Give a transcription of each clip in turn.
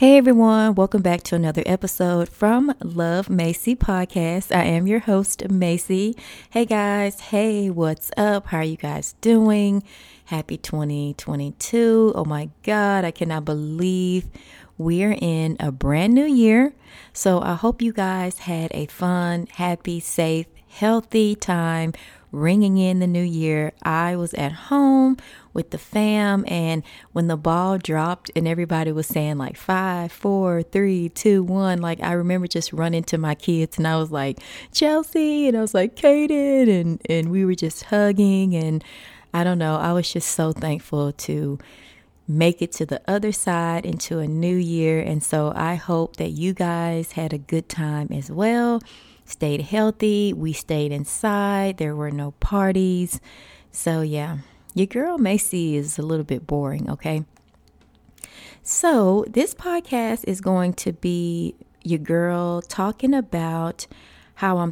Hey everyone, welcome back to another episode from Love Macy Podcast. I am your host, Macy. Hey guys, hey, what's up? How are you guys doing? Happy 2022. Oh my God, I cannot believe we're in a brand new year. So I hope you guys had a fun, happy, safe, healthy time ringing in the new year. I was at home with the fam, and when the ball dropped and everybody was saying like 5, 4, 3, 2, 1, like I remember just running to my kids and I was like, Chelsea, and I was like, Kaden, and we were just hugging, and I don't know, I was just so thankful to make it to the other side into a new year. And so I hope that you guys had a good time as well. Stayed healthy. We stayed inside. There were no parties. So yeah, your girl Macy is a little bit boring, okay? So this podcast is going to be your girl talking about how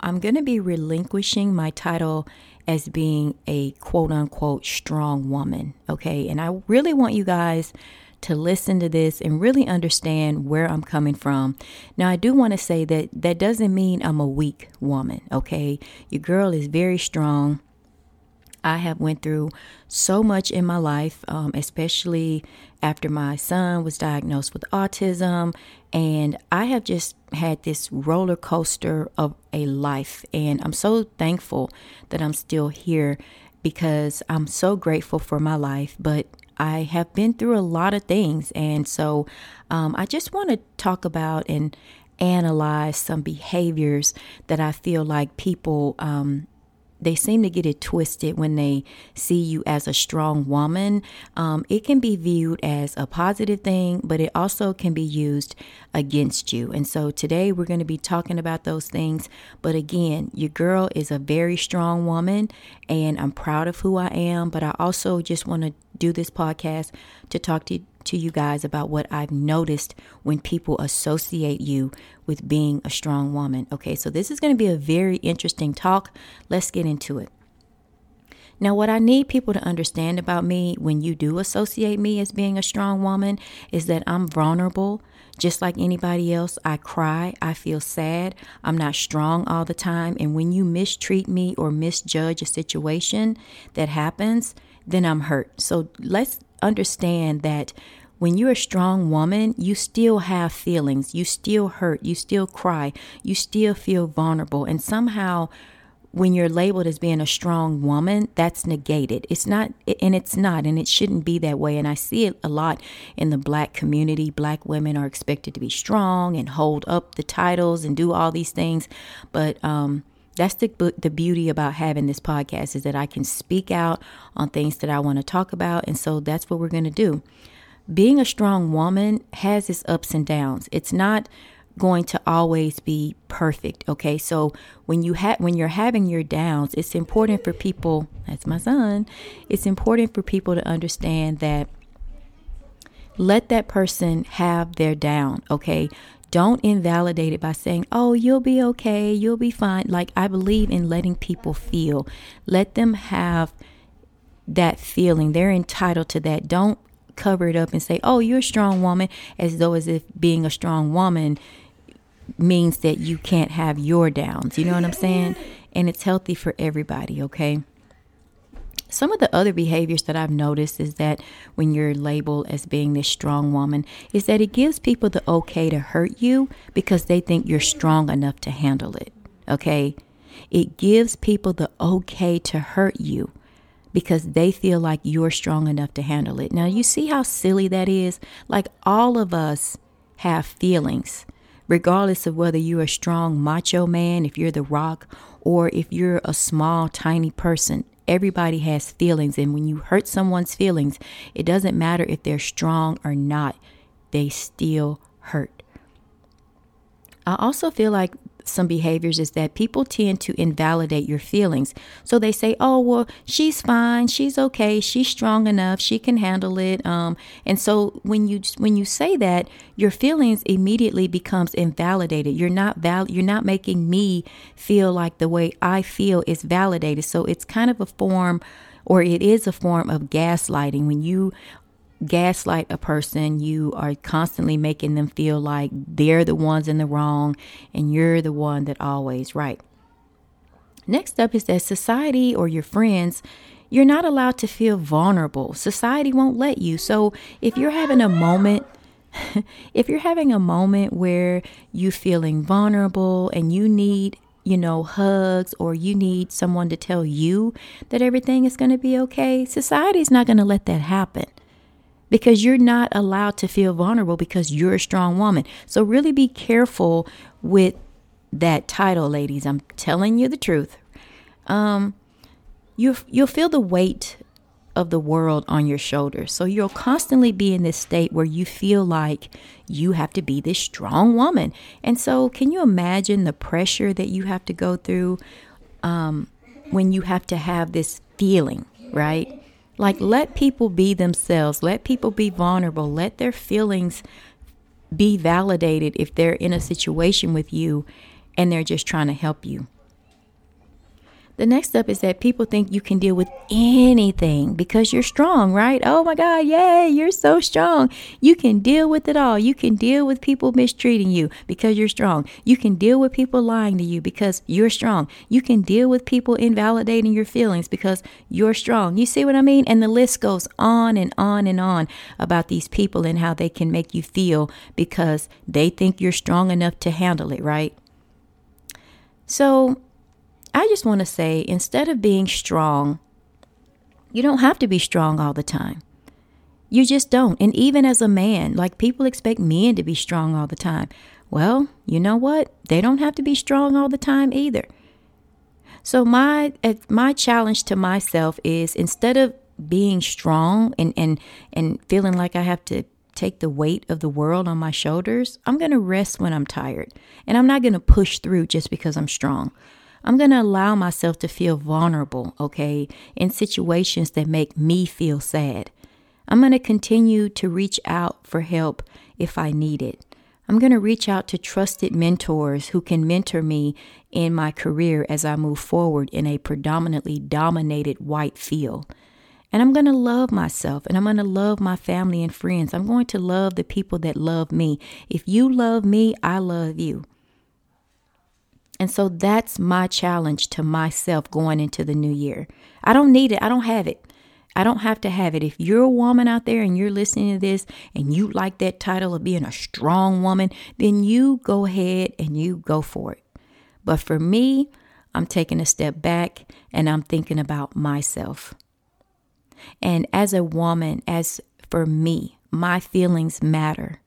I'm going to be relinquishing my title as being a quote unquote strong woman, okay? And I really want you guys to listen to this and really understand where I'm coming from. Now, I do want to say that that doesn't mean I'm a weak woman, okay? Your girl is very strong. I have went through so much in my life, especially after my son was diagnosed with autism. And I have just had this roller coaster of a life. And I'm so thankful that I'm still here because I'm so grateful for my life. But I have been through a lot of things, and so I just want to talk about and analyze some behaviors that I feel like people, they seem to get it twisted when they see you as a strong woman. It can be viewed as a positive thing, but it also can be used against you. And so today we're going to be talking about those things. But again, your girl is a very strong woman, and I'm proud of who I am. But I also just want to do this podcast to talk to you guys about what I've noticed when people associate you with being a strong woman. Okay, so this is going to be a very interesting talk. Let's get into it. Now, what I need people to understand about me when you do associate me as being a strong woman is that I'm vulnerable. Just like anybody else, I cry, I feel sad, I'm not strong all the time. And when you mistreat me or misjudge a situation that happens, then I'm hurt. So let's understand that when you're a strong woman, you still have feelings, you still hurt, you still cry, you still feel vulnerable. And somehow when you're labeled as being a strong woman, that's negated. It's not, and it shouldn't be that way. And I see it a lot in the Black community. Black women are expected to be strong and hold up the titles and do all these things. But, that's the beauty about having this podcast, is that I can speak out on things that I want to talk about. And so that's what we're going to do. Being a strong woman has its ups and downs. It's not going to always be perfect. Okay. So when you're having your downs, it's important for people, that's my son, it's important for people to understand that let that person have their down. Okay. Don't invalidate it by saying, oh, you'll be okay, you'll be fine. Like, I believe in letting people feel. Let them have that feeling. They're entitled to that. Don't cover it up and say, oh, you're a strong woman, as if being a strong woman means that you can't have your downs. You know what I'm saying? And it's healthy for everybody, okay? Some of the other behaviors that I've noticed is that when you're labeled as being this strong woman is that it gives people the okay to hurt you because they think you're strong enough to handle it. Okay. It gives people the okay to hurt you because they feel like you're strong enough to handle it. Now you see how silly that is? Like, all of us have feelings, regardless of whether you're a strong macho man, if you're The Rock, or if you're a small, tiny person. Everybody has feelings, and when you hurt someone's feelings, it doesn't matter if they're strong or not, they still hurt. I also feel like some behaviors is that people tend to invalidate your feelings. So they say, oh, well, she's fine, she's okay, she's strong enough, she can handle it. And so when you say that, your feelings immediately becomes invalidated. You're not making me feel like the way I feel is validated. So it is a form of gaslighting. When you gaslight a person, you are constantly making them feel like they're the ones in the wrong and you're the one that always right. Next up is that society or your friends, you're not allowed to feel vulnerable. Society won't let you. So if you're having a moment, where you're feeling vulnerable and you need, hugs, or you need someone to tell you that everything is going to be okay, society's not going to let that happen. Because you're not allowed to feel vulnerable because you're a strong woman. So really be careful with that title, ladies. I'm telling you the truth. You'll feel the weight of the world on your shoulders. So you'll constantly be in this state where you feel like you have to be this strong woman. And so can you imagine the pressure that you have to go through when you have to have this feeling, right? Like, let people be themselves, let people be vulnerable, let their feelings be validated if they're in a situation with you and they're just trying to help you. The next up is that people think you can deal with anything because you're strong, right? Oh my God, yay, you're so strong. You can deal with it all. You can deal with people mistreating you because you're strong. You can deal with people lying to you because you're strong. You can deal with people invalidating your feelings because you're strong. You see what I mean? And the list goes on and on and on about these people and how they can make you feel because they think you're strong enough to handle it, right? So I just want to say, instead of being strong, you don't have to be strong all the time. You just don't. And even as a man, like, people expect men to be strong all the time. Well, you know what? They don't have to be strong all the time either. So my challenge to myself is, instead of being strong and feeling like I have to take the weight of the world on my shoulders, I'm going to rest when I'm tired. And I'm not going to push through just because I'm strong. I'm going to allow myself to feel vulnerable, okay, in situations that make me feel sad. I'm going to continue to reach out for help if I need it. I'm going to reach out to trusted mentors who can mentor me in my career as I move forward in a predominantly dominated white field. And I'm going to love myself, and I'm going to love my family and friends. I'm going to love the people that love me. If you love me, I love you. And so that's my challenge to myself going into the new year. I don't need it. I don't have it. I don't have to have it. If you're a woman out there and you're listening to this and you like that title of being a strong woman, then you go ahead and you go for it. But for me, I'm taking a step back and I'm thinking about myself. And as a woman, as for me, my feelings matter.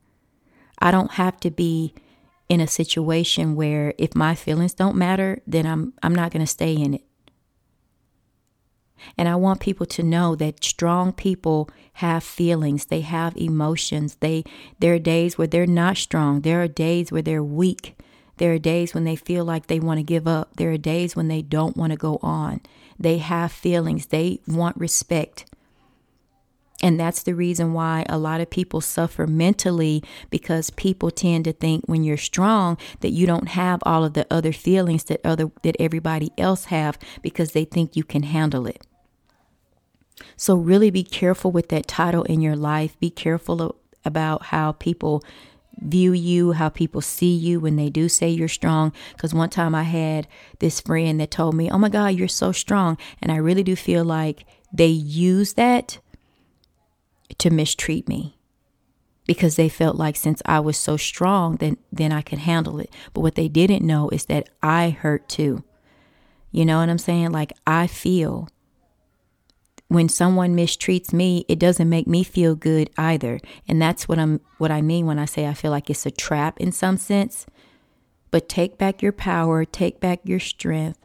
I don't have to be in a situation where if my feelings don't matter, then I'm not going to stay in it. And I want people to know that strong people have feelings. They have emotions. There are days where they're not strong. There are days where they're weak. There are days when they feel like they want to give up. There are days when they don't want to go on. They have feelings. They want respect. And that's the reason why a lot of people suffer mentally, because people tend to think when you're strong that you don't have all of the other feelings that everybody else have, because they think you can handle it. So really be careful with that title in your life. Be careful about how people view you, how people see you when they do say you're strong. Because one time I had this friend that told me, oh my God, you're so strong. And I really do feel like they use that to mistreat me, because they felt like since I was so strong, then I could handle it. But what they didn't know is that I hurt too. You know what I'm saying? Like, I feel when someone mistreats me, it doesn't make me feel good either. And that's what I mean when I say I feel like it's a trap in some sense. But take back your power, take back your strength.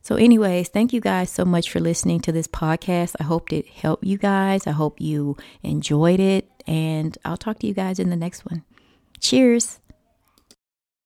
So anyways, thank you guys so much for listening to this podcast. I hope it helped you guys. I hope you enjoyed it. And I'll talk to you guys in the next one. Cheers.